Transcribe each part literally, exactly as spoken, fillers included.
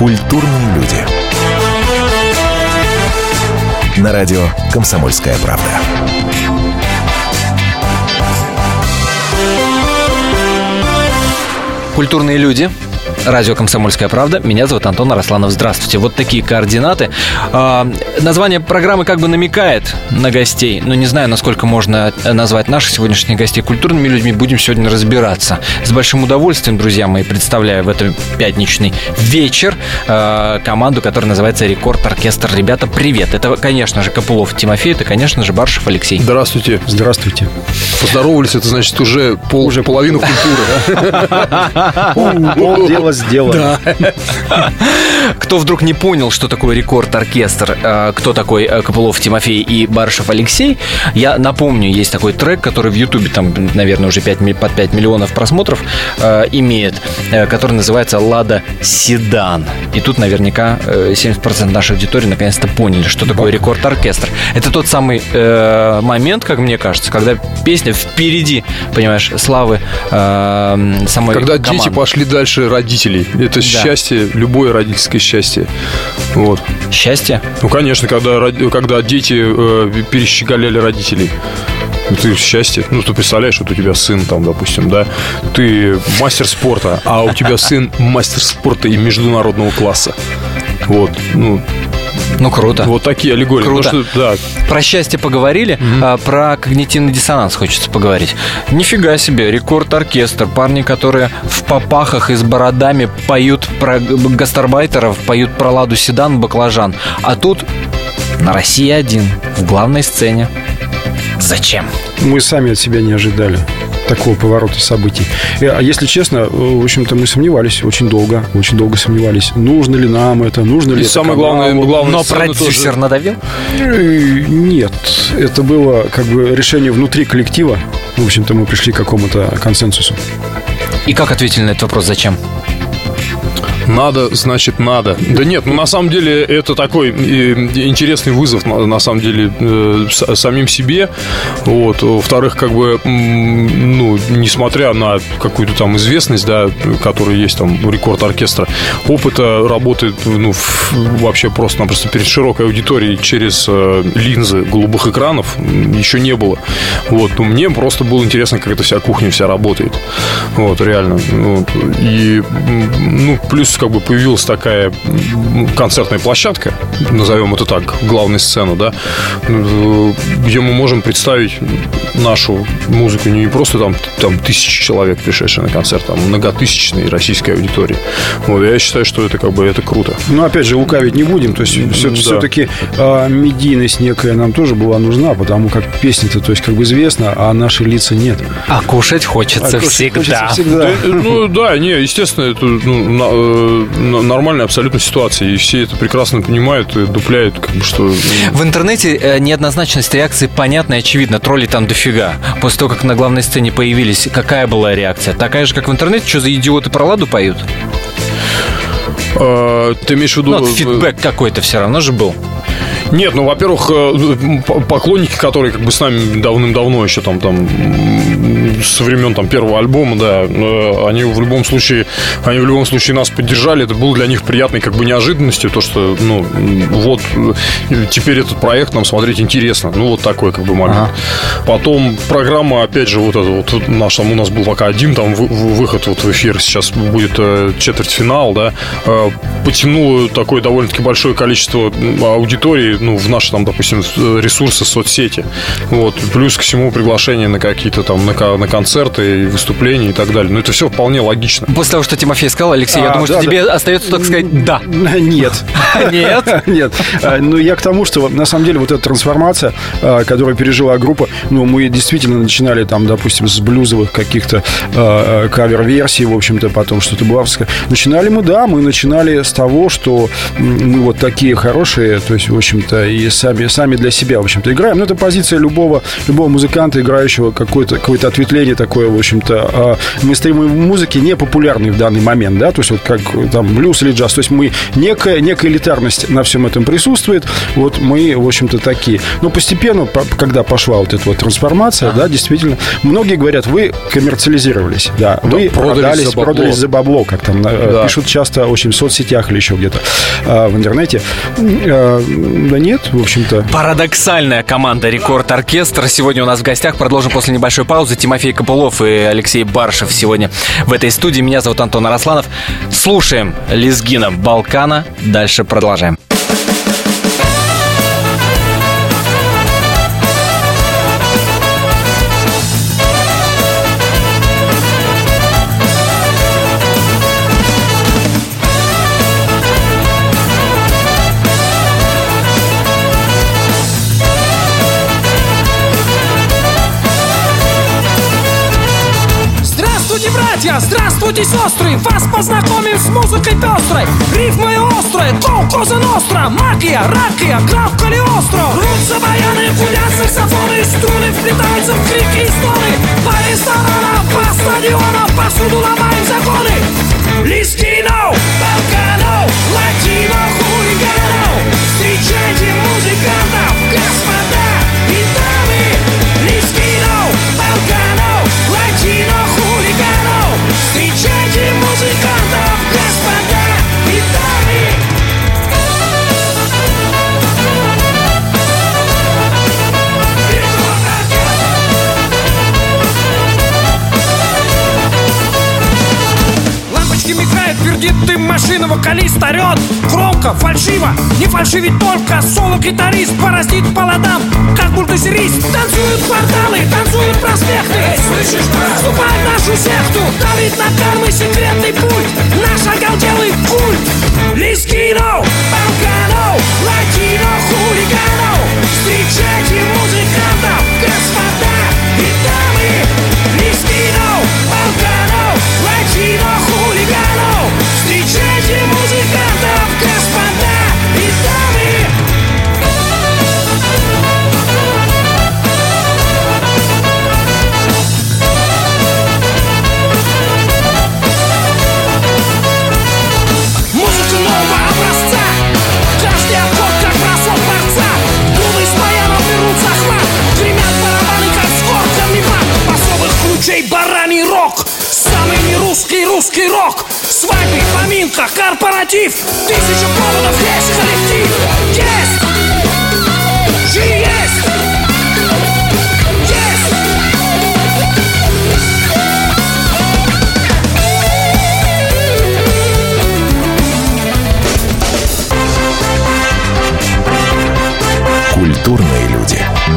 Культурные люди. На радио «Комсомольская правда». Культурные люди. Радио «Комсомольская правда». Меня зовут Антон Арасланов. Здравствуйте. Вот такие координаты. А, название программы как бы намекает на гостей. Но не знаю, насколько можно назвать наших сегодняшних гостей культурными людьми. Будем сегодня разбираться. С большим удовольствием, друзья мои, представляю в этот пятничный вечер а, команду, которая называется «Рекорд Оркестр». Ребята, привет. Это, конечно же, Копылов Тимофей. Это, конечно же, Баршев Алексей. Здравствуйте. Здравствуйте. Поздоровались. Это, значит, уже, пол, уже половину культуры. Дело сделано. Да. Кто вдруг не понял, что такое рекорд-оркестр, кто такой Копылов Тимофей и Барышев Алексей, я напомню, есть такой трек, который в Ютубе, там, наверное, уже пять, под пять миллионов просмотров имеет, который называется «Лада Седан». И тут наверняка семьдесят процентов нашей аудитории наконец-то поняли, что такое рекорд-оркестр. Это тот самый э, момент, как мне кажется, когда песня впереди, понимаешь, славы э, самой когда команды. Дети пошли дальше родителей. Это да. Счастье, любое родительское счастье. Вот. Счастье? Ну, конечно, когда, когда дети э, перещеголяли родителей. Ты счастье. Ну, ты представляешь, вот у тебя сын там, допустим, да, ты мастер спорта, а у тебя сын мастер спорта и международного класса. Вот, ну... Ну, круто. Вот такие аллегории. Круто. Ну, что, да. Про счастье поговорили, mm-hmm. а про когнитивный диссонанс хочется поговорить. Нифига себе, рекорд-оркестр. Парни, которые в попахах и с бородами поют про гастарбайтеров, поют про Ладу Седан, баклажан. А тут на России один, в главной сцене. Зачем? Мы сами от себя не ожидали такого поворота событий. А если честно, в общем-то, мы сомневались очень долго, очень долго сомневались, нужно ли нам это, нужно ли это самое главное, главное. Но продюсер надавил? Нет, это было как бы решение внутри коллектива. В общем-то, мы пришли к какому-то консенсусу. И как ответили на этот вопрос? Зачем? Надо, значит, надо. Да нет, ну на самом деле это такой интересный вызов, на самом деле, самим себе. Вот. Во-вторых, как бы, ну, несмотря на какую-то там известность, да, которая есть там у рекорд-оркестра, опыта работы, ну, вообще просто-напросто перед широкой аудиторией через линзы голубых экранов еще не было. Вот. Но мне просто было интересно, как эта вся кухня вся работает. Вот, реально. Вот. И, ну, плюс как бы появилась такая концертная площадка, назовем это так, главная сцена, да, где мы можем представить нашу музыку не просто там, там тысячи человек, пришедшие на концерт, а многотысячной российской аудитории. Вот, я считаю, что это как бы это круто. Ну, опять же, лукавить не будем, то есть все, да. Все-таки э, медийность некая нам тоже была нужна, потому как песня-то, то есть как бы известна, а наши лица нет. А кушать хочется, а кушать всегда. Хочется всегда. Да, ну да, не, естественно, это ну, на, нормальная абсолютно ситуация, и все это прекрасно понимают и дупляют, как бы что. В интернете э, неоднозначность реакции понятна и очевидна, тролли там дофига. После того, как на главной сцене появились, какая была реакция? Такая же, как в интернете? Что за идиоты про Ладу поют? А, ты имеешь в виду... Ну, фидбэк какой-то все равно же был. Нет, ну, во-первых, поклонники, которые как бы с нами давным-давно еще там, там со времен там, первого альбома, да, они в любом случае, они в любом случае нас поддержали. Это было для них приятной как бы неожиданностью, то что, ну, вот теперь этот проект нам смотреть интересно. Ну, вот такой как бы момент. Ага. Потом программа, опять же, вот это вот наш, там у нас был пока один там выход вот в эфир, сейчас будет четвертьфинал, да, потянуло такое довольно-таки большое количество аудитории. Ну, в наши, там, допустим, ресурсы, соцсети. Вот. Плюс ко всему приглашение на какие-то там, на, на концерты, выступления и так далее. Но это все вполне логично. После того, что Тимофей сказал, Алексей, а, я думаю, да, что да. Тебе остается только сказать «да». Нет. Нет? Нет. Ну, я к тому, что, на самом деле, вот эта трансформация, которую пережила группа, ну, мы действительно начинали, там, допустим, с блюзовых каких-то кавер-версий, в общем-то, потом что-то булавское. Начинали мы, да, мы начинали с того, что мы вот такие хорошие, то есть, в общем-то, общем-то, и сами, сами для себя, в общем-то, играем. Но это позиция любого, любого музыканта, играющего какое-то, какое-то ответвление такое, в общем-то, мейнстримовой музыки, не популярной в данный момент, да, то есть вот как там блюз или джаз, то есть мы, некая, некая элитарность на всем этом присутствует, вот мы, в общем-то, такие. Но постепенно, когда пошла вот эта вот трансформация, да, действительно, многие говорят, вы коммерциализировались, да, вы да, продались, за продались за бабло, как там да. пишут часто очень в соцсетях или еще где-то а, в интернете. А, да нет, в общем-то. Парадоксальная команда «Рекорд Оркестр». Сегодня у нас в гостях. Продолжим после небольшой паузы. Тимофей Копылов и Алексей Баршев сегодня в этой студии. Меня зовут Антон Арасланов. Слушаем «Лезгина Балкана». Дальше продолжаем. Здравствуйте, сестры, вас познакомим с музыкой пестрой. Рифмы острые, гоу, коза ностра. Магия, ракия, граф Калиостро. Рвутся баяны, гудят саксофоны. Струны вплетаются в крики и стоны. По ресторанам, по стадионам, повсюду ломаем законы. Лезгина, Балкана, латино, хулигана. Встречайте музыкантов, господа и дамы. Лезгина, Балкана, латино, хулигана. Встречайте музыкантов, господа и дамы. Лампочки мигают, пердит дым, машина, вокалист орет громко, фальшиво, не фальшивит только соло-гитарист, паразит по ладам, как бульдозерист. Танцуют кварталы, танцуют проспекты. Эй, слышишь, брат? Вступай в нашу секту. Давит на кармы секретный путь, наш оголделый культ. Лезгина, Балкана, латино, хулигана. Встречайте музыкантов, господа и дамы. Лезгина, Балкана, латино, хулигана. Встречайте музыкантов, господа и дамы. Чей бараний рок, самый нерусский русский рок. Свадьбы, поминка, корпоратив, тысяча поводов, есть коллектив. Есть! Же есть! Есть! Культурные люди.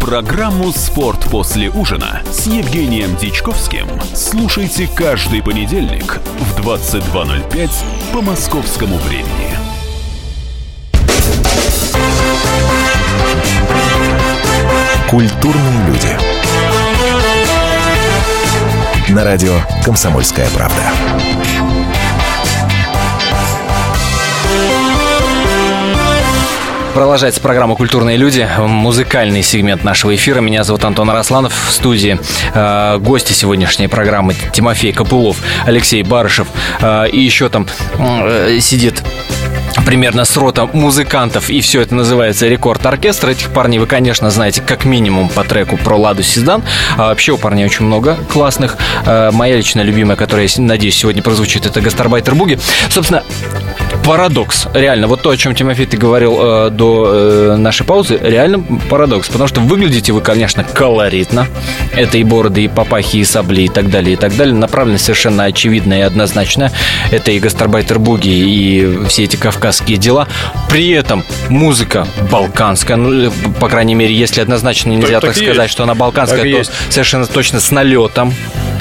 Программу «Спорт после ужина» с Евгением Дичковским слушайте каждый понедельник в двадцать два ноль пять по московскому времени. Культурные люди. На радио «Комсомольская правда». Продолжается программа «Культурные люди», музыкальный сегмент нашего эфира. Меня зовут Антон Арасланов. В студии э, гости сегодняшней программы Тимофей Копылов, Алексей Барышев. Э, и еще там э, сидит примерно с рота музыкантов, и все это называется «Рекорд Оркестр». Этих парней вы, конечно, знаете как минимум по треку про «Ладу Седан». А вообще у парней очень много классных. А моя личная любимая, которая, я надеюсь, сегодня прозвучит, это «Гастарбайтер Буги». Собственно, парадокс, реально. Вот то, о чем, Тимофей, ты говорил э, до э, нашей паузы, реально парадокс. Потому что выглядите вы, конечно, колоритно. Это и бороды, и папахи, и сабли, и так далее, и так далее. Направленность совершенно очевидная и однозначная. Это и гастарбайтер-буги, и все эти кавказские дела. При этом музыка балканская. Ну, по крайней мере, если однозначно нельзя так, так сказать, есть. Что она балканская, так то есть. Совершенно точно с налетом.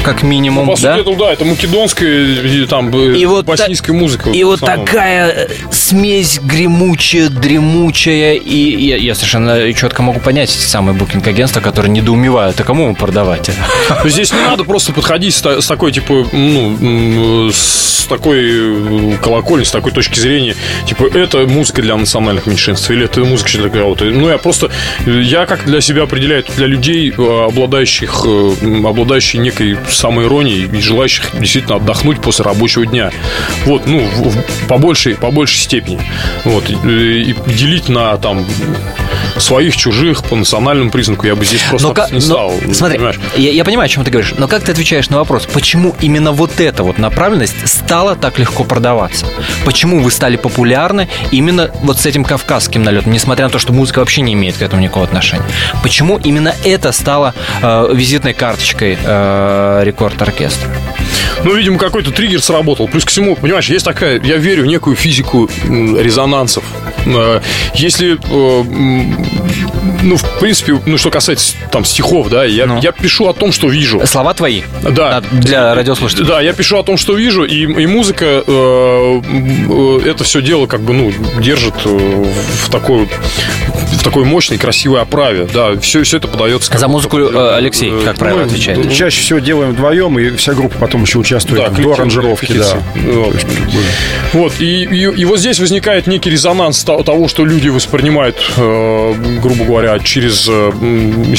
Как минимум, ну, по да? сути, это, да, это македонская, там, и боснийская вот, музыка. И вот, вот такая смесь гремучая, дремучая. И я, я совершенно четко могу понять эти самые букинг-агентства, которые недоумевают, а кому вы продавать? Здесь не надо просто подходить с такой, типа, ну, с такой колокольни, с такой точки зрения. Типа, это музыка для национальных меньшинств, или это музыка для кого-то. Ну, я просто, я как для себя определяю, для людей, обладающих, обладающих некой самоиронии и желающих действительно отдохнуть после рабочего дня. Вот, ну, в, в, по, большей, по большей степени. Вот, и, и делить на там своих, чужих по национальному признаку я бы здесь просто как, не стал. Но, смотри, я, я понимаю, о чем ты говоришь, но как ты отвечаешь на вопрос, почему именно вот эта вот направленность стала так легко продаваться? Почему вы стали популярны именно вот с этим кавказским налетом, несмотря на то, что музыка вообще не имеет к этому никакого отношения? Почему именно это стало э, визитной карточкой э, Рекорд Оркестр? Ну, видимо, какой-то триггер сработал. Плюс ко всему, понимаешь, есть такая... Я верю в некую физику резонансов. Если... Ну, в принципе, ну, что касается там стихов, да, я, ну. я пишу о том, что вижу. Слова твои? Да. Для радиослушателей? Да, я пишу о том, что вижу, и, и музыка э, это все дело как бы, ну, держит в такой, в такой мощной, красивой оправе, да, все, все это подается... Как За музыку как, Алексей, как э, правило, ну, отвечает. Ну, чаще всего делаем вдвоем, и вся группа потом еще участвует да, в клики, аранжировке, клики, да. Вот, вот и, и, и вот здесь возникает некий резонанс того, что люди воспринимают, э, грубо говоря, через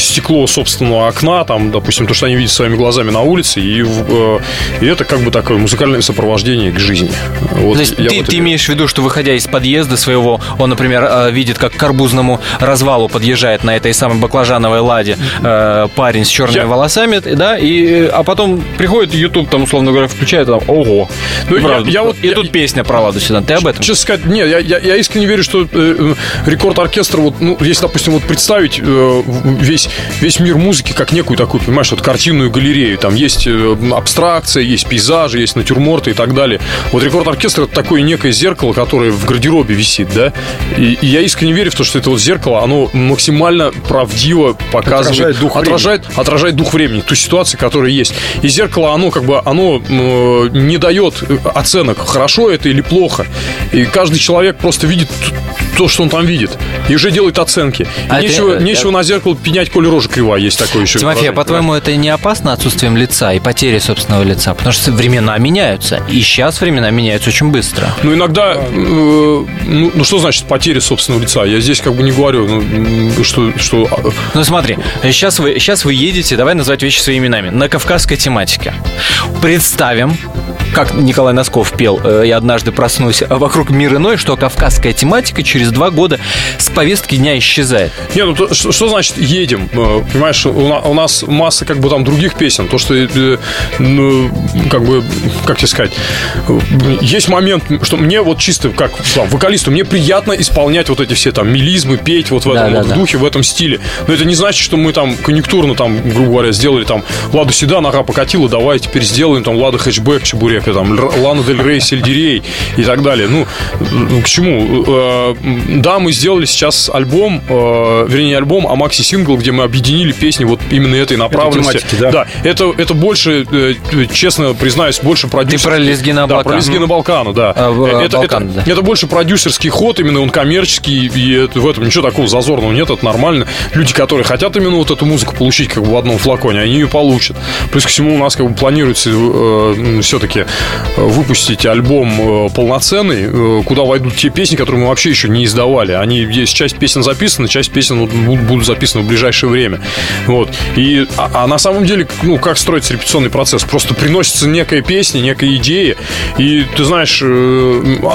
стекло собственного окна, там, допустим, то, что они видят своими глазами на улице, и, и это как бы такое музыкальное сопровождение к жизни. Вот, то есть ты, вот ты имеешь в виду, что, выходя из подъезда своего, он, например, видит, как к арбузному развалу подъезжает на этой самой баклажановой ладе э, парень с черными я... волосами, да, и, а потом приходит YouTube, там, условно говоря, включает, там, ого, ну, правда, я, я, и я, тут я, песня про Ладу Седан. Ты об этом? Честно сказать, нет, я, я, я искренне верю, что э, Рекорд Оркестр, вот, ну, если, допустим, вот представить э, весь, весь мир музыки как некую такую, понимаешь, вот картинную галерею. Там есть э, абстракция, есть пейзажи, есть натюрморты и так далее. Вот Рекорд Оркестр — это такое некое зеркало, которое в гардеробе висит, да? И, и я искренне верю в то, что это вот зеркало, оно максимально правдиво показывает, отражает дух, отражает, отражает дух времени, ту ситуацию, которая есть. И зеркало, оно как бы, оно э, не дает оценок, хорошо это или плохо. И каждый человек просто видит то, что он там видит, и уже делает оценки. А нечего это, нечего это... на зеркало пенять, коли рожа кривая. Есть такое еще. Тимофей, а по-твоему, да? Это не опасно отсутствием лица и потерей собственного лица? Потому что времена меняются. И сейчас времена меняются очень быстро. Ну, иногда... Да. Э, ну, ну, что значит потеря собственного лица? Я здесь как бы не говорю, ну, что... что... Ну, смотри, сейчас вы, сейчас вы едете, давай называть вещи своими именами, на кавказской тематике. Представим, как Николай Носков пел «Я однажды проснусь вокруг мир иной», что кавказская тематика через два года с повестки дня исчезает. Не, ну то, что, что значит едем? Понимаешь, у нас масса как бы там других песен. То, что, ну, как бы, как тебе сказать, есть момент, что мне вот чисто как там, вокалисту, мне приятно исполнять вот эти все там мелизмы, петь вот в этом да, вот да, духе, да. в этом стиле. Но это не значит, что мы там конъюнктурно там, грубо говоря, сделали там «Ладу Седан», нога покатила, давай теперь сделаем там «Лада Хэтчбэк», «Чебурек», там, Лана Дель Рей, Сельдерей и так далее. Ну, к чему? Да, мы сделали сейчас альбом, вернее, не альбом, а макси-сингл, где мы объединили песни вот именно этой направленности. Это тематики, да. Да, это, это больше, честно признаюсь, больше продюсер... Ты про Лезгина Балкана. Да, про Лезгина Балкана, да. А, это, Балкан, это, да. Это больше продюсерский ход, именно он коммерческий, и это, в этом ничего такого зазорного нет, это нормально. Люди, которые хотят именно вот эту музыку получить как бы в одном флаконе, они ее получат. Плюс ко всему у нас как бы планируется э, все-таки выпустить альбом полноценный, куда войдут те песни, которые мы вообще еще не издавали. Они есть, часть песен записана, часть песен будут записаны в ближайшее время. Вот. И, а, а на самом деле, ну, как строится репетиционный процесс? Просто приносится некая песня, некая идея, и ты знаешь,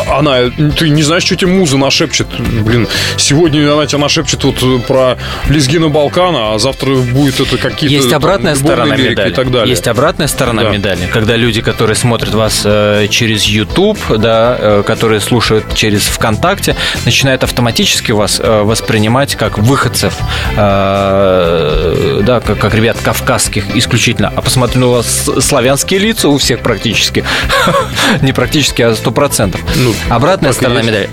она, ты не знаешь, что тебе муза нашепчет. Блин, сегодня она тебя нашепчет вот про Лезгина Балкана, а завтра будет это какие-то... Есть обратная там, сторона медали. И так далее. Есть обратная сторона да. медали, когда люди, которые смотрят смотрят вас э, через YouTube, да, э, которые слушают через ВКонтакте, начинают автоматически вас э, воспринимать как выходцев, э, да, как, как ребят кавказских исключительно. А посмотрю, у вас славянские лица у всех практически. Не практически, а сто процентов. Обратная сторона медали.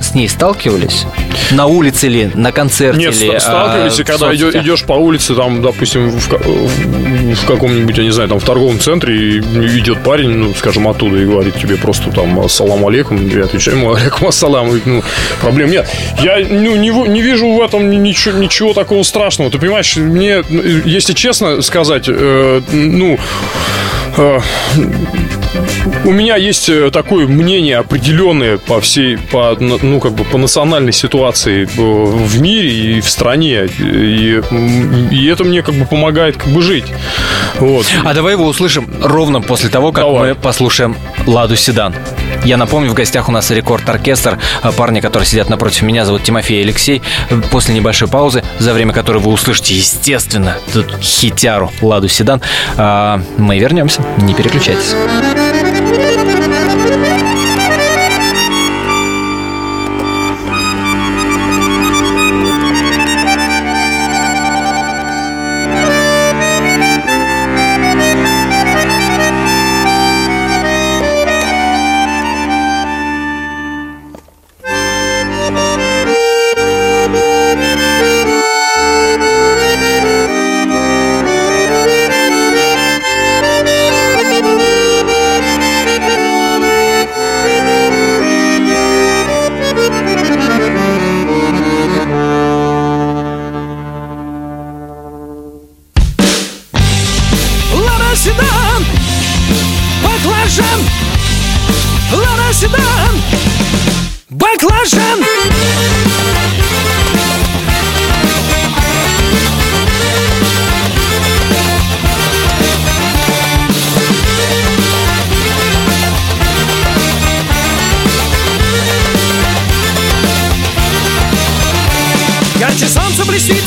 С ней сталкивались? На улице или на концерте? Нет, сталкивались, и когда идешь по улице, там, допустим, в каком-нибудь, я не знаю, там в торговом центре идет парень, ну, скажем, оттуда и говорит тебе просто там «Ассалам алейкум», я отвечаю ему «Алейкум ассалам», ну, проблем нет. Я ну, не, не вижу в этом ничего, ничего такого страшного. Ты понимаешь, мне, если честно сказать, э, ну... Э, у меня есть такое мнение определенное по всей, по, ну, как бы по национальной ситуации в мире и в стране, и, и это мне как бы помогает как бы жить. Вот. А давай его услышим ровно после того, как давай. Мы послушаем «Ладу Седан». Я напомню, в гостях у нас «Рекорд Оркестр». Парни, которые сидят напротив меня, зовут Тимофей и Алексей. После небольшой паузы, за время которой вы услышите, естественно, тут хитяру «Ладу Седан», мы вернемся. Не переключайтесь.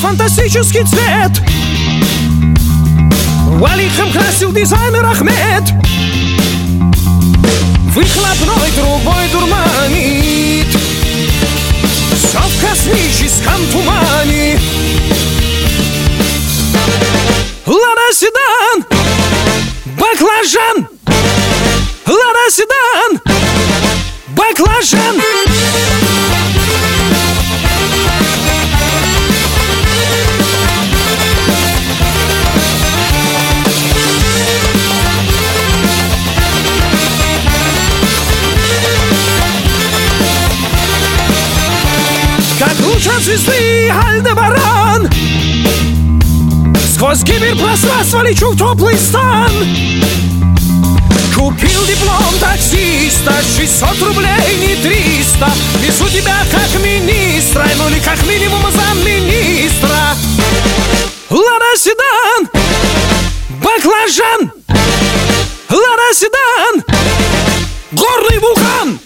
Фантастический цвет валиком красил дизайнер Ахмед. Выхлопной трубой дурманит все в космическом тумане. Лада Седан, баклажан. Лада Седан, баклажан. От звезды Альдебаран сквозь гиберпространство лечу в теплый стан. Купил диплом таксиста, шестьсот рублей, не триста. Везу тебя как министра, ну или как минимум замминистра. Лада Седан, баклажан. Лада Седан, горный вулкан.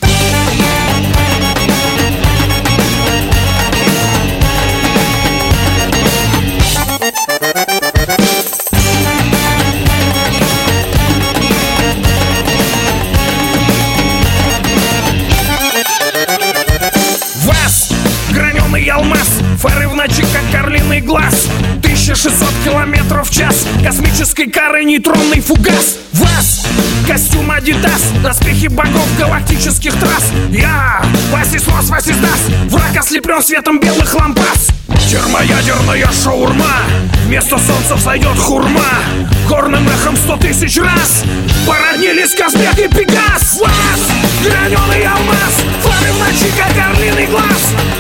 Фары в ночи, как орлиный глаз. Тысяча шестьсот километров в час. Космической кары нейтронный фугас. Вас, костюм Адидас, доспехи богов галактических трасс. Я, Васисос, Васисдас, враг ослеплен светом белых лампас. Термоядерная шаурма, вместо солнца взойдет хурма. Горным эхом сто тысяч раз породнились Казбек и Пегас. Вас, граненый алмаз, фары в ночи, как орлиный глаз.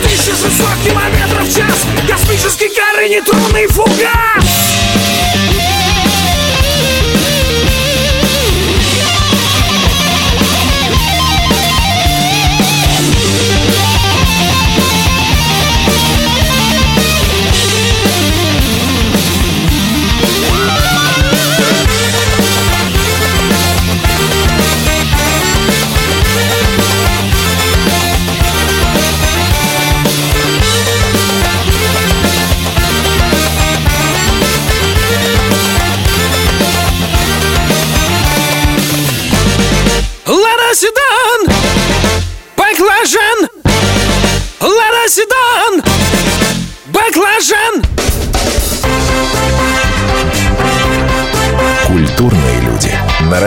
Тысяча шестьсот километров в час, космический кары нейтронный фугас. седан, баклажан. Культурные люди. На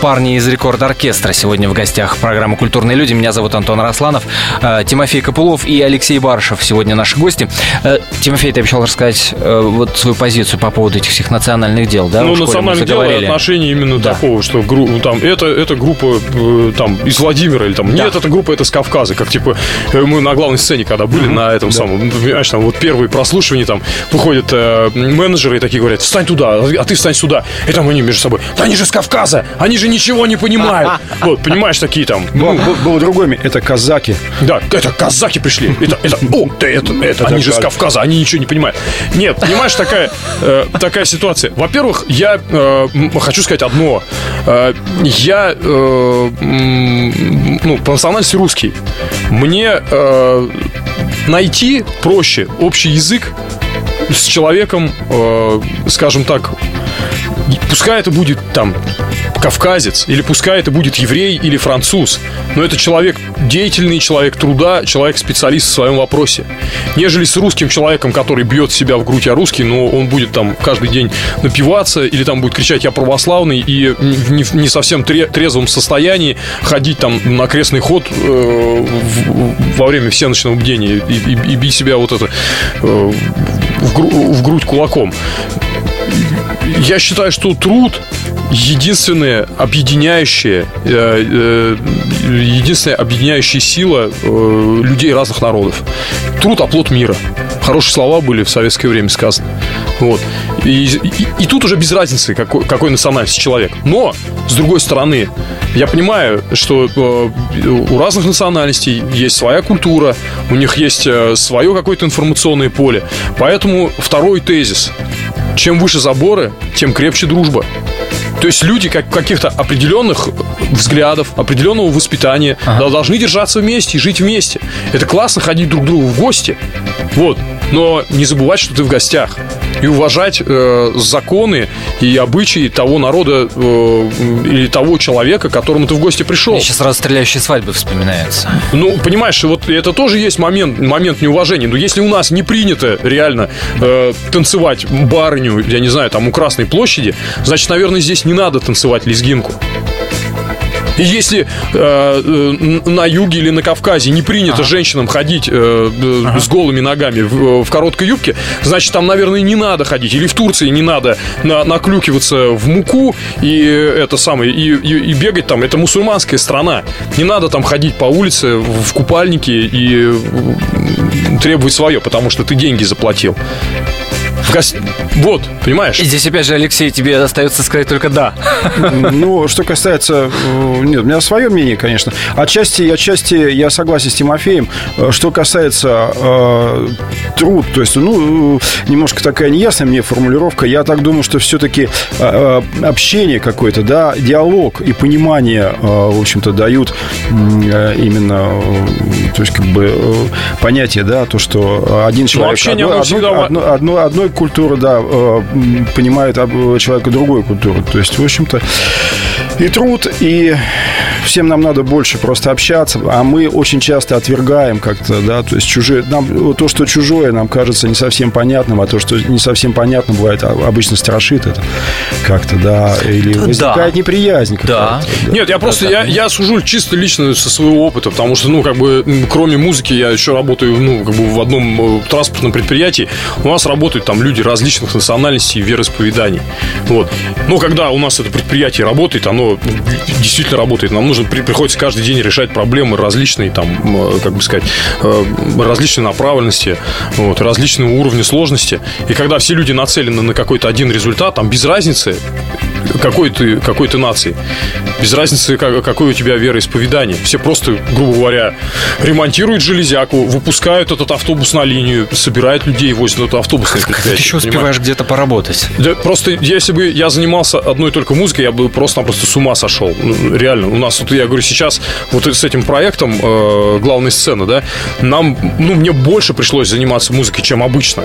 Парни из Рекорд Оркестра сегодня в гостях программы «Культурные люди». Меня зовут Антон Арасланов, Тимофей Копылов и Алексей Баршев сегодня наши гости. Тимофей, ты обещал рассказать вот свою позицию по поводу этих всех национальных дел, да? Ну, национальное дело отношение именно да. такого, что там, это, это группа там, из Владимира или там да. нет, эта группа это с Кавказа, как типа мы на главной сцене когда были mm-hmm. на этом да. самом, понимаешь, там вот первые прослушивания там выходят э, менеджеры и такие говорят: встань туда, а ты встань сюда. И там они между собой: да они же с Кавказа, они же ничего не понимают. Вот, понимаешь, такие там. Ну, был, был другой, это казаки. Да, это казаки пришли. Это, это, о, да, это, это они же с Кавказа, они ничего не понимают. Нет, понимаешь, такая, э, такая ситуация. Во-первых, я э, хочу сказать одно. Э, я, э, ну, по национальности русский. Мне э, найти проще общий язык с человеком, э, скажем так, пускай это будет там кавказец, или пускай это будет еврей или француз, но это человек деятельный, человек труда, человек-специалист в своем вопросе, нежели с русским человеком, который бьет себя в грудь: я русский, но он будет там каждый день напиваться, или там будет кричать: я православный, и в не, не совсем трезвом состоянии ходить там на крестный ход э, в, во время всеночного бдения и, и, и бить себя вот это э, в, гру, в грудь кулаком. Я считаю, что труд — единственная объединяющая, э, э, единственная объединяющая сила э, людей разных народов. Труд — оплот мира. Хорошие слова были в советское время сказаны. Вот. И, и, и тут уже без разницы, какой, какой национальности человек. Но, с другой стороны, я понимаю, что э, у разных национальностей есть своя культура, у них есть э, свое какое-то информационное поле. Поэтому второй тезис: чем выше заборы, тем крепче дружба. То есть люди как каких-то определенных взглядов, определенного воспитания ага. должны держаться вместе и жить вместе. Это классно — ходить друг к другу в гости, вот, но не забывать, что ты в гостях, и уважать э, законы и обычаи того народа э, или того человека, к которому ты в гости пришел. Мне сейчас сразу «Стреляющие свадьбы» вспоминается. Ну, понимаешь, вот это тоже есть момент, момент неуважения. Но если у нас не принято реально э, танцевать барыню, я не знаю, там у Красной площади, значит, наверное, здесь не надо танцевать лезгинку. И если э, на юге или на Кавказе не принято ага. женщинам ходить э, ага. с голыми ногами в, в короткой юбке, значит, там, наверное, не надо ходить. Или в Турции не надо на, наклюкиваться в муку и это самое, и, и, и бегать там. Это мусульманская страна. Не надо там ходить по улице в купальнике и требовать свое, потому что ты деньги заплатил. Вот, понимаешь? И здесь опять же, Алексей, тебе остается сказать только «да». Ну, что касается... Нет, у меня свое мнение, конечно. Отчасти, отчасти я согласен с Тимофеем. Что касается э, труд, то есть, ну, немножко такая неясная мне формулировка. Я так думаю, что все-таки э, общение какое-то, да, диалог и понимание, э, в общем-то, дают э, именно, э, то есть, как бы, э, понятие, да, то, что один человек... Общение одно, очень одно, одно, одно, одной культуры, да, понимает человека другой культуры. То есть, в общем-то, и труд, и всем нам надо больше просто общаться, а мы очень часто отвергаем как-то, да, то есть чужие, нам, то, что чужое, нам кажется не совсем понятным, а то, что не совсем понятно, бывает, обычно страшит это как-то, да, или возникает да. неприязнь. Да. да. Нет, я просто, я, я сужу чисто лично со своего опыта, потому что, ну, как бы, кроме музыки, я еще работаю, ну, как бы в одном транспортном предприятии, у нас работают там люди различных национальностей и вероисповеданий, вот. Но когда у нас это предприятие работает, оно что действительно работает. Нам нужно, приходится каждый день решать проблемы различные, там, как бы сказать, различной направленности, вот, различного уровня сложности. И когда все люди нацелены на какой-то один результат, там без разницы какой ты, какой ты нации, без разницы какое у тебя вероисповедание, все просто, грубо говоря, ремонтируют железяку, выпускают этот автобус на линию, собирают людей, возят этот автобус. Как ты еще успеваешь, понимаешь, где-то поработать? Да, просто если бы я занимался одной только музыкой, я бы просто-напросто с ума сошел. Ну, реально, у нас, вот я говорю, сейчас вот с этим проектом э, главная сцена, да, нам, ну, мне больше пришлось заниматься музыкой, чем обычно.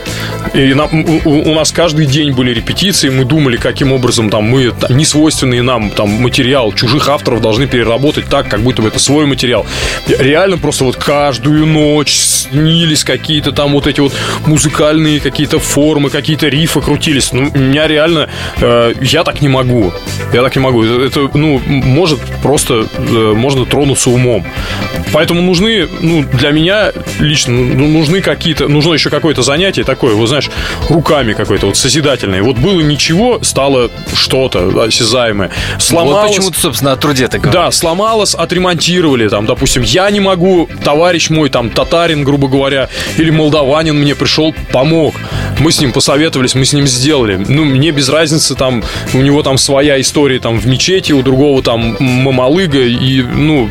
И нам, у, у нас каждый день были репетиции, мы думали, каким образом там мы несвойственный нам там материал чужих авторов должны переработать так, как будто бы это свой материал. Реально просто вот каждую ночь снились какие-то там вот эти вот музыкальные какие-то формы, какие-то рифы крутились. Ну, у меня реально... Э, я так не могу. Я так не могу. Это, ну, может просто... Э, можно тронуться умом. Поэтому нужны, ну, для меня лично, ну, нужны какие-то... Нужно еще какое-то занятие такое, вот знаешь, руками какое-то, вот созидательное. Вот было ничего, стало что-то осязаемое. Сломалось... Вот почему-то, собственно, о труде ты говоришь. Да, сломалось, отремонтировали, там, допустим, я не могу, товарищ мой, там, татарин, грубо говоря, или молдаванин мне пришел, помог. Мы с ним посоветовались, мы с ним сделали. Ну, мне без разницы, там, у него там своя история, там, в мечети, у другого там мамалыга, и, ну,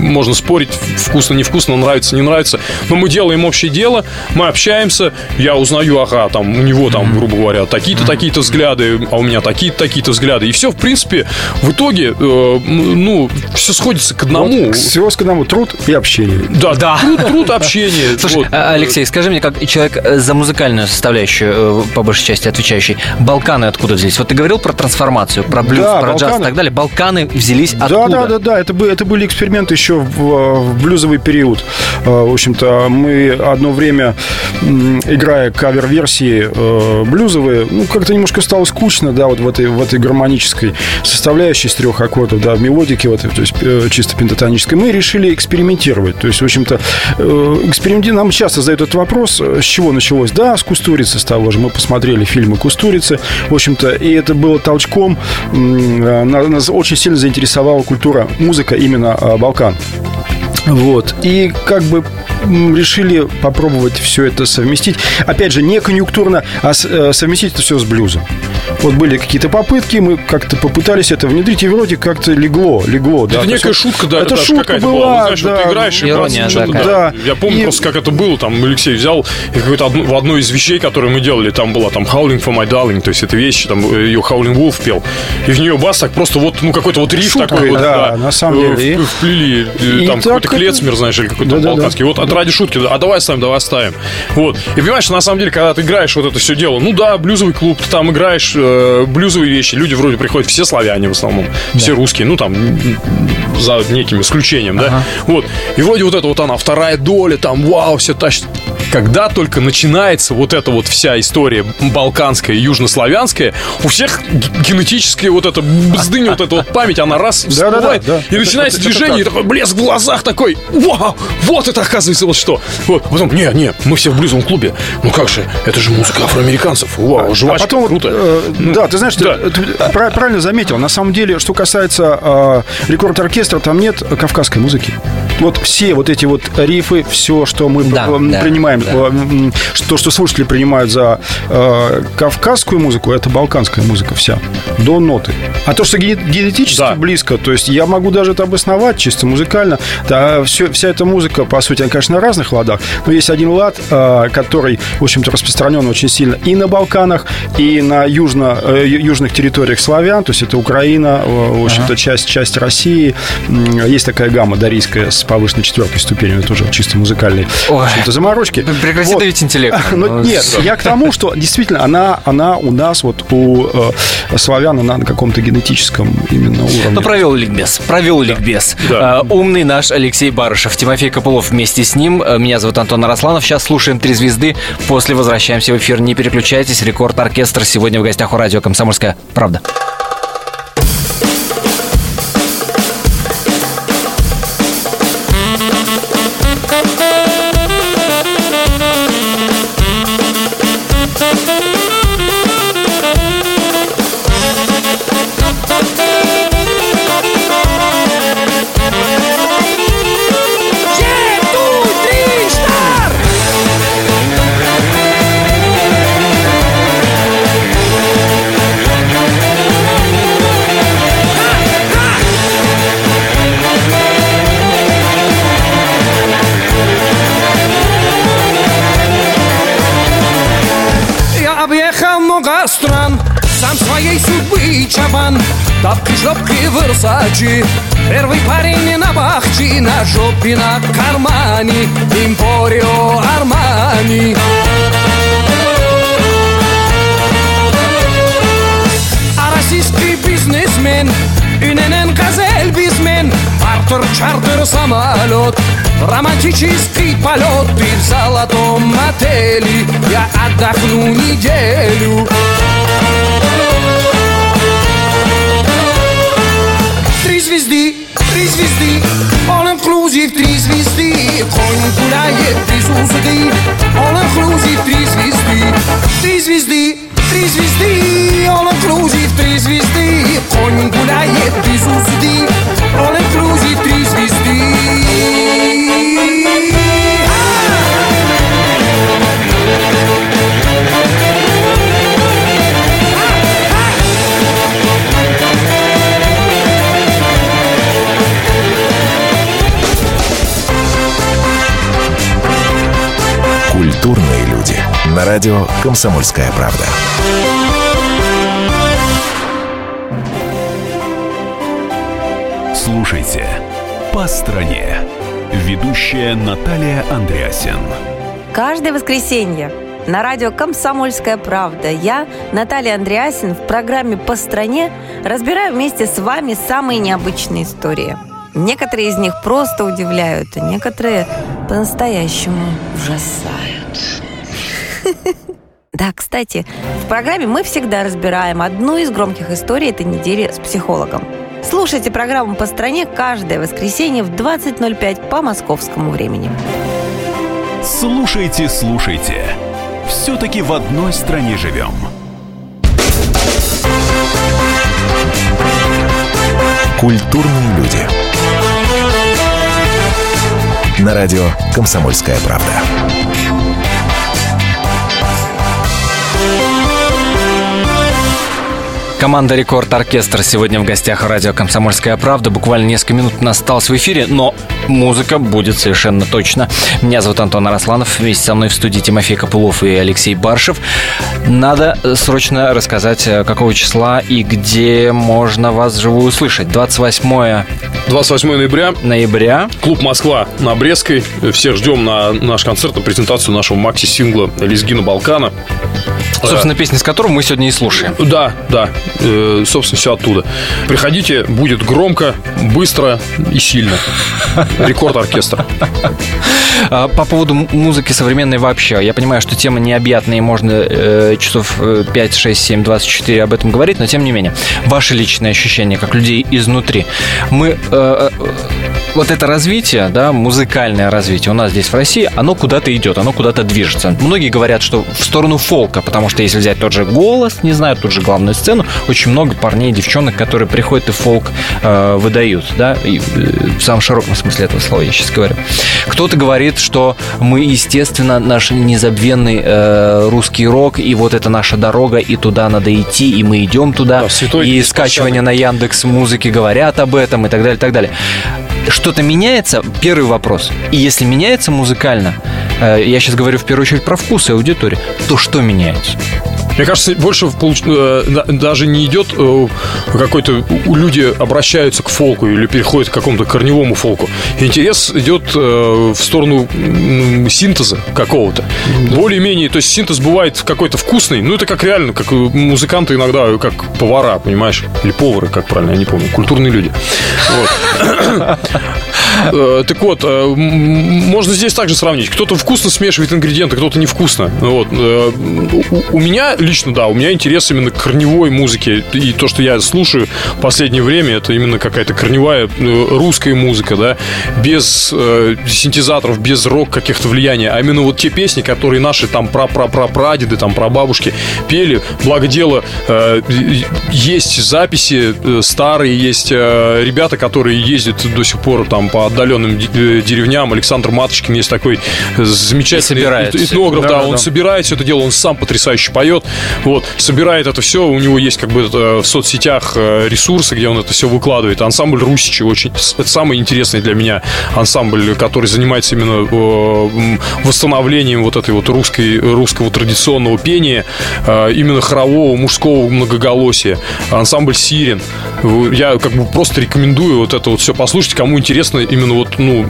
можно спорить, вкусно, невкусно, нравится, не нравится. Но мы делаем общее дело, мы общаемся, я узнаю, ага, там, у него там, грубо говоря, такие-то, такие-то взгляды, а у меня такие-то, такие-то взгляды. И все, в принципе, в итоге, э, ну, все сходится к одному. Вот, все к одному. Труд и общение. Да, да. Труд, труд, общение. Слушай, вот. Алексей, скажи мне, как человек за музыкальную составляющую, по большей части отвечающий, Балканы откуда взялись? Вот ты говорил про трансформацию, про блюз, да, про Балканы, джаз и так далее. Балканы взялись откуда? Да, да, да, да. Это, это были эксперименты еще в, в блюзовый период. В общем-то, мы одно время, играя кавер-версии блюзовые, ну, как-то немножко стало скучно, да, вот в этой, в этой гармонической составляющей из трех аккордов, да, в мелодике, вот, то есть чисто пентатонической. Мы решили экспериментировать. То есть, в общем-то, эксперименты... Нам часто задают этот вопрос, с чего началось. Да, с Кустурицы, с того же. Мы посмотрели фильмы Кустурицы, в общем-то, и это было толчком. Нас очень сильно заинтересовала культура, музыка именно Балкан. Вот. И как бы решили попробовать все это совместить. Опять же, не конъюнктурно, а совместить это все с блюзом. Вот были какие-то попытки, мы как-то попытались это внедрить, и вроде как-то легло, легло. Это да, некая есть, шутка, да, это шутка была, была. Знаешь, да, вот ты играешь, ирония, и да, да. Я помню и... просто, как это было, там Алексей взял и какой-то одну, в одной из вещей, которые мы делали, там была там Хаулинг Фор май Даллинг, то есть это вещь, там ее Хаулинг Вулф пел, и в нее бас так просто вот, ну какой-то вот риф шуткой, такой, вот, да, да, на самом деле, в, вплели, и там какой-то клецмер, знаешь, или какой-то да, балканский, да, вот да. От ради шутки, а давай ставим, давай ставим, вот. И понимаешь, на самом деле, когда ты играешь вот это все дело, ну да, блюзовый клуб, ты там играешь блюзовые вещи, люди вроде приходят, все славяне в основном, да. Все русские, ну там за неким исключением, ага. Да, вот, и вроде вот это вот она, вторая доля, там, вау, все тащит. Когда только начинается вот эта вот вся история балканская, южнославянская, у всех генетическая вот эта бздынь, вот эта вот память, она раз всплывает, да, да, да, да. И начинается это, движение, это и такой блеск в глазах, такой, вау, вот это оказывается вот что. Вот, потом, не, не, мы все в блюзовом клубе, ну как же, это же музыка афроамериканцев, вау, жвачка, а потом, круто. Э, да, ты знаешь, да. Ты, ты правильно заметил, на самом деле, что касается э, Рекорд Оркестра, там нет кавказской музыки. Вот все вот эти вот рифы, все, что мы да, э, принимаем. Да. Да. То, что слушатели принимают за э, кавказскую музыку, это балканская музыка вся, до ноты. А то, что генетически да. близко, то есть я могу даже это обосновать чисто музыкально, да, все, вся эта музыка, по сути, она, конечно, на разных ладах, но есть один лад, э, который, в общем-то, распространен очень сильно и на Балканах, и на южно, э, южных территориях славян, то есть это Украина, э, в общем-то, ага. часть, часть России. Есть такая гамма дорийская с повышенной четверкой ступенью, это уже чисто музыкальные заморочки. Прекрати давить интеллект. Нет, я к тому, что действительно она, она у нас, вот у э, славян, она на каком-то генетическом именно уровне. Ну, провел ликбез, провел ликбез. Да. А, умный наш Алексей Барышев, Тимофей Копылов вместе с ним. Меня зовут Антон Арасланов. Сейчас слушаем «Три звезды», после возвращаемся в эфир. Не переключайтесь, Рекорд Оркестр сегодня в гостях у радио «Комсомольская правда». Роман, тапки, шапки, Версачи. Первый парень на бахче, на жопе, на кармане, Эмпорио Армани. А российский бизнесмен, иненен газель бизнесмен, Артур чартер самолет, романтический полет, и в золотом отеле я отдохну неделю. Три звезды, три звезды, all inclusive, три звезды, конь гуляет без узды, all inclusive, три звезды, три звезды, три звезды, all inclusive, три звезды, конь гуляет без узды, all inclusive, три звезды. Культурные люди. На радио «Комсомольская правда». Слушайте «По стране». Ведущая Наталья Андреасин. Каждое воскресенье на радио «Комсомольская правда» я, Наталья Андреасин, в программе «По стране» разбираю вместе с вами самые необычные истории. Некоторые из них просто удивляют, а некоторые по-настоящему ужасают. Да, кстати, в программе мы всегда разбираем одну из громких историй этой недели с психологом. Слушайте программу «По стране» каждое воскресенье в двадцать ноль пять по московскому времени. Слушайте, слушайте. Все-таки в одной стране живем. Культурные люди. На радио «Комсомольская правда». Команда «Рекорд Оркестр» сегодня в гостях радио «Комсомольская правда». Буквально несколько минут у нас осталось в эфире, но музыка будет совершенно точно. Меня зовут Антон Арасланов. Вместе со мной в студии Тимофей Копылов и Алексей Баршев. Надо срочно рассказать, какого числа и где можно вас вживую услышать. двадцать восьмое... двадцать восьмое ноября. Ноября. Клуб «Москва» на Брестской. Всех ждем на наш концерт, на презентацию нашего макси-сингла «Лезгина Балкана». Собственно, песня, с которой мы сегодня и слушаем. Да, да. Э, собственно, все оттуда. Приходите, будет громко, быстро и сильно. Рекорд оркестр. По поводу музыки современной вообще. Я понимаю, что тема необъятная, и можно э, часов пять, шесть, семь, двадцать четыре об этом говорить, но тем не менее. Ваши личные ощущения, как людей изнутри. Мы... Э, Вот это развитие, да, музыкальное развитие у нас здесь в России, оно куда-то идет, оно куда-то движется. Многие говорят, что в сторону фолка, потому что если взять тот же голос, не знаю, ту же главную сцену, очень много парней и девчонок, которые приходят и фолк э, выдают, да, и, э, в самом широком смысле этого слова я сейчас говорю. Кто-то говорит, что мы, естественно, наш незабвенный э, русский рок, и вот это наша дорога, и туда надо идти, и мы идем туда, да, и скачивания на Яндекс.Музыке говорят об этом, и так далее, и так далее. Что-то меняется? Первый вопрос. И если меняется музыкально, я сейчас говорю в первую очередь про вкус и аудиторию, то что меняется? Мне кажется, больше получ... даже не идет какой-то... Люди обращаются к фолку или переходят к какому-то корневому фолку. Интерес идет в сторону синтеза какого-то. Да. Более-менее... То есть синтез бывает какой-то вкусный. Ну, это как реально, как музыканты иногда, как повара, понимаешь? Или повары, как правильно, я не помню. Культурные люди. Так вот, можно здесь также сравнить. Кто-то вкусно смешивает ингредиенты, кто-то невкусно. У меня... Лично, да, у меня интерес именно к корневой музыке. И то, что я слушаю в последнее время, это именно какая-то корневая русская музыка, да, без э, синтезаторов, без рок каких-то влияний. А именно вот те песни, которые наши там пра-пра-пра-прадеды, там прабабушки пели. Благо дело, э, есть записи э, старые, есть э, ребята, которые ездят до сих пору там по отдаленным деревням. Александр Маточкин есть такой замечательный этнограф, да, да, он да. собирает все это дело, он сам потрясающе поет, вот, собирает это все, у него есть как бы в соцсетях ресурсы, где он это все выкладывает. Ансамбль Русичи очень, это самый интересный для меня ансамбль, который занимается именно восстановлением вот этой вот русской, русского традиционного пения, именно хорового, мужского многоголосия. Ансамбль Сирин. Я как бы просто рекомендую вот это вот все послушать, кому интересно именно вот, ну,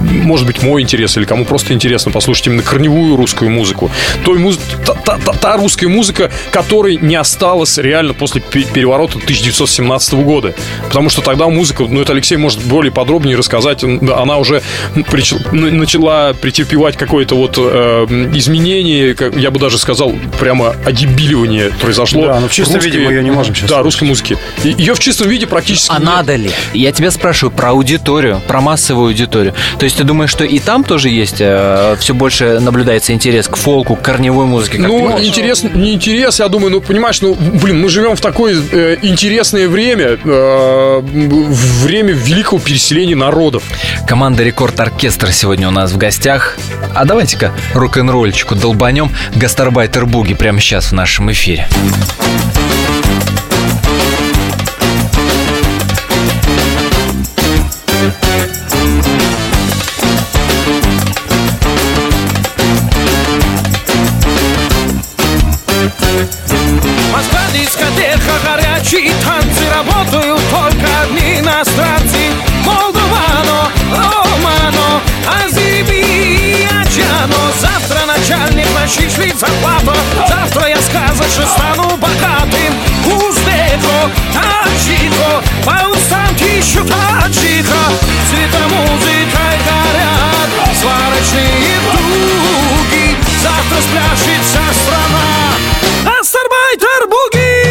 может быть, мой интерес, или кому просто интересно послушать именно корневую русскую музыку. Той муз... та, та, та, та русская музыка, которой не осталось реально после переворота тысяча девятьсот семнадцатого года. Потому что тогда музыка, ну, это Алексей может более подробнее рассказать, она уже прич... начала претерпевать какое-то вот э, изменение, я бы даже сказал, прямо одебиливание произошло. Да, но в чистом русской... виде мы ее не можем сейчас. Да, русской музыки. Ее в чистом виде практически... А нет. Надо ли? Я тебя спрашиваю про аудиторию, про массовую аудиторию. То есть ты думаешь, что и там тоже есть э, все больше наблюдается интерес к фолку, к корневой музыке? Как ну, интерес, не интерес, я думаю, ну, понимаешь, ну, блин, мы живем в такое э, интересное время, э, время великого переселения народов. Команда «Рекорд Оркестр» сегодня у нас в гостях. А давайте-ка рок-н-ролльчику долбанем, гастарбайтер-буги прямо сейчас в нашем эфире. Зарплату. Завтра я сказочно стану богатым. Узбеку, таджику, по устам кищу таджика. Цветомузы горят, сварочные дуги. Завтра спляшет вся страна. Гастарбайтер-буги!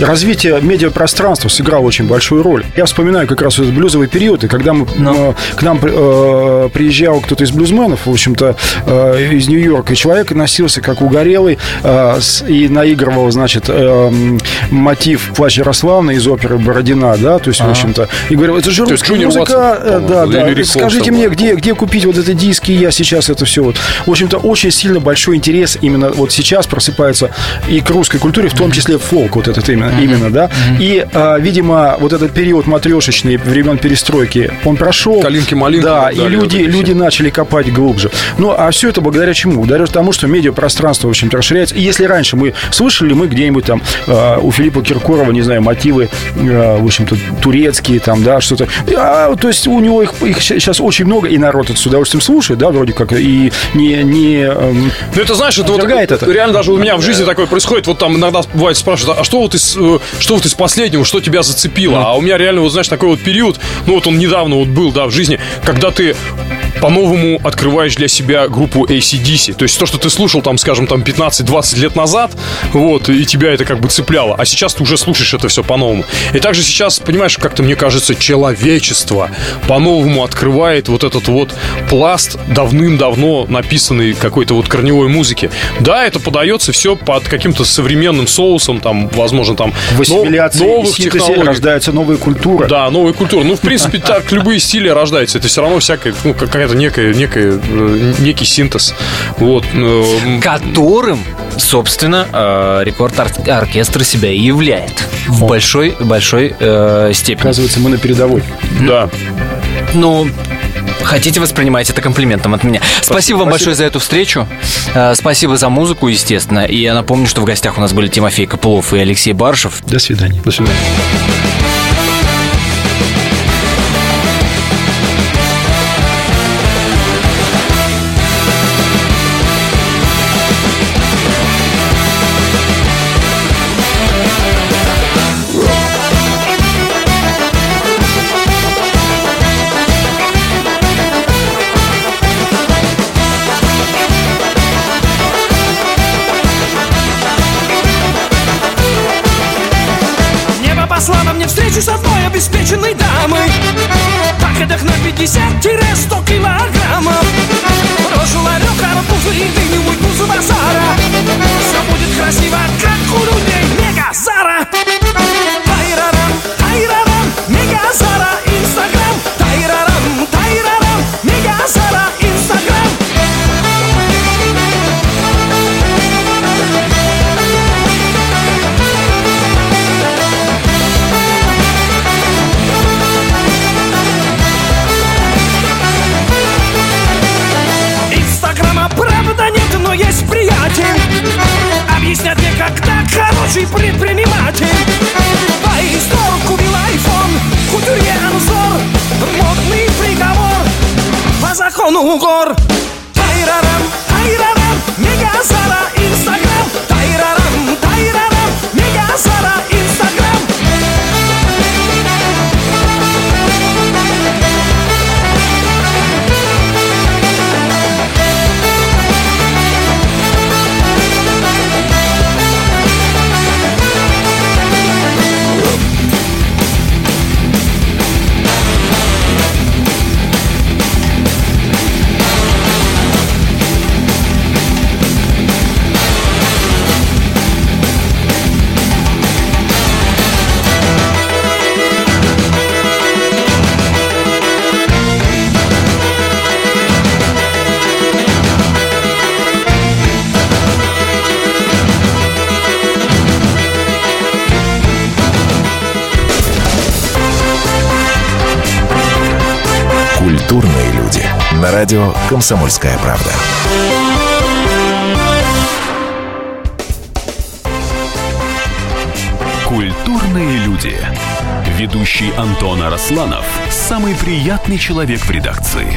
Развитие медиапространства сыграло очень большую роль. Я вспоминаю как раз этот блюзовый период, и когда мы, no. к нам э, приезжал кто-то из блюзменов, в общем-то, э, из Нью-Йорка, и человек носился как угорелый э, с, и наигрывал, значит, э, мотив «Плач Ярославны» из оперы «Бородина», да, то есть, uh-huh. в общем-то, и говорил, это же русская музыка, э, да, да, да. Скажите мне, где, где купить вот эти диски, я сейчас это все вот. В общем-то, очень сильно большой интерес именно вот сейчас просыпается и к русской культуре, в том числе фолк, вот этот именно. Mm-hmm. Именно, да. Mm-hmm. И, а, видимо, вот этот период матрешечный времен перестройки, он прошел. Калинки-малинки. Да, и люди, люди начали копать глубже. Ну, а все это благодаря чему? Благодаря тому, что медиапространство, в общем-то, расширяется. И если раньше мы слышали, мы где-нибудь там э, у Филиппа Киркорова, не знаю, мотивы, э, в общем-то, турецкие там, да, что-то. А, то есть у него их, их сейчас очень много, и народ это с удовольствием слушает, да, вроде как, и не... не э, ну, это, знаешь, это вот это. Реально даже у меня в жизни такое происходит. Вот там иногда бывает спрашивают, а что вот из что вот из последнего, что тебя зацепило. А у меня реально, вот знаешь, такой вот период, ну вот он недавно вот был, да, в жизни, когда ты по-новому открываешь для себя группу эй си/ди си. То есть то, что ты слушал там, скажем, там пятнадцать-двадцать лет назад, вот, и тебя это как бы цепляло. А сейчас ты уже слушаешь это все по-новому. И также сейчас, понимаешь, как-то, мне кажется, человечество по-новому открывает вот этот вот пласт давным-давно написанной какой-то вот корневой музыки. Да, это подается все под каким-то современным соусом, там, возможно, там новых технологий. Рождаются новые культуры. Да, новые культуры. Ну, в принципе, так любые стили рождаются. Это все равно всякое, ну, какая-то некая, некая, некий синтез. Вот. Которым, собственно, Рекорд Оркестр себя и являет. В большой, большой э, степени. Оказывается, мы на передовой. Да. Ну... Хотите воспринимать это комплиментом от меня. Спасибо, спасибо вам большое спасибо. За эту встречу. Спасибо за музыку, естественно. И я напомню, что в гостях у нас были Тимофей Копылов и Алексей Баршев. До свидания. До свидания. С одной обеспеченной дамой походах на пятьдесят-сто килограммов. Брошу ларек, а рапуфы и дыню-муть музу базара. Все будет красиво, как у людей Мегазара. Тайрарам, тайрарам, Мегазара, Инстаграм. Тайрарам, тайрарам, Мегазара, Инстаграм. Объяснят мне, как так хороший предприниматель. Поездор купил айфон, кутюрье анзор, модный приговор, по закону угор. Тайрарам, тайрарам, Мегазара, Инстаграм. Тайрарам, тайрарам, Мегазара, Инстаграм. Культурные люди. На радио «Комсомольская правда». Культурные люди. Ведущий Антон Арасланов – самый приятный человек в редакции.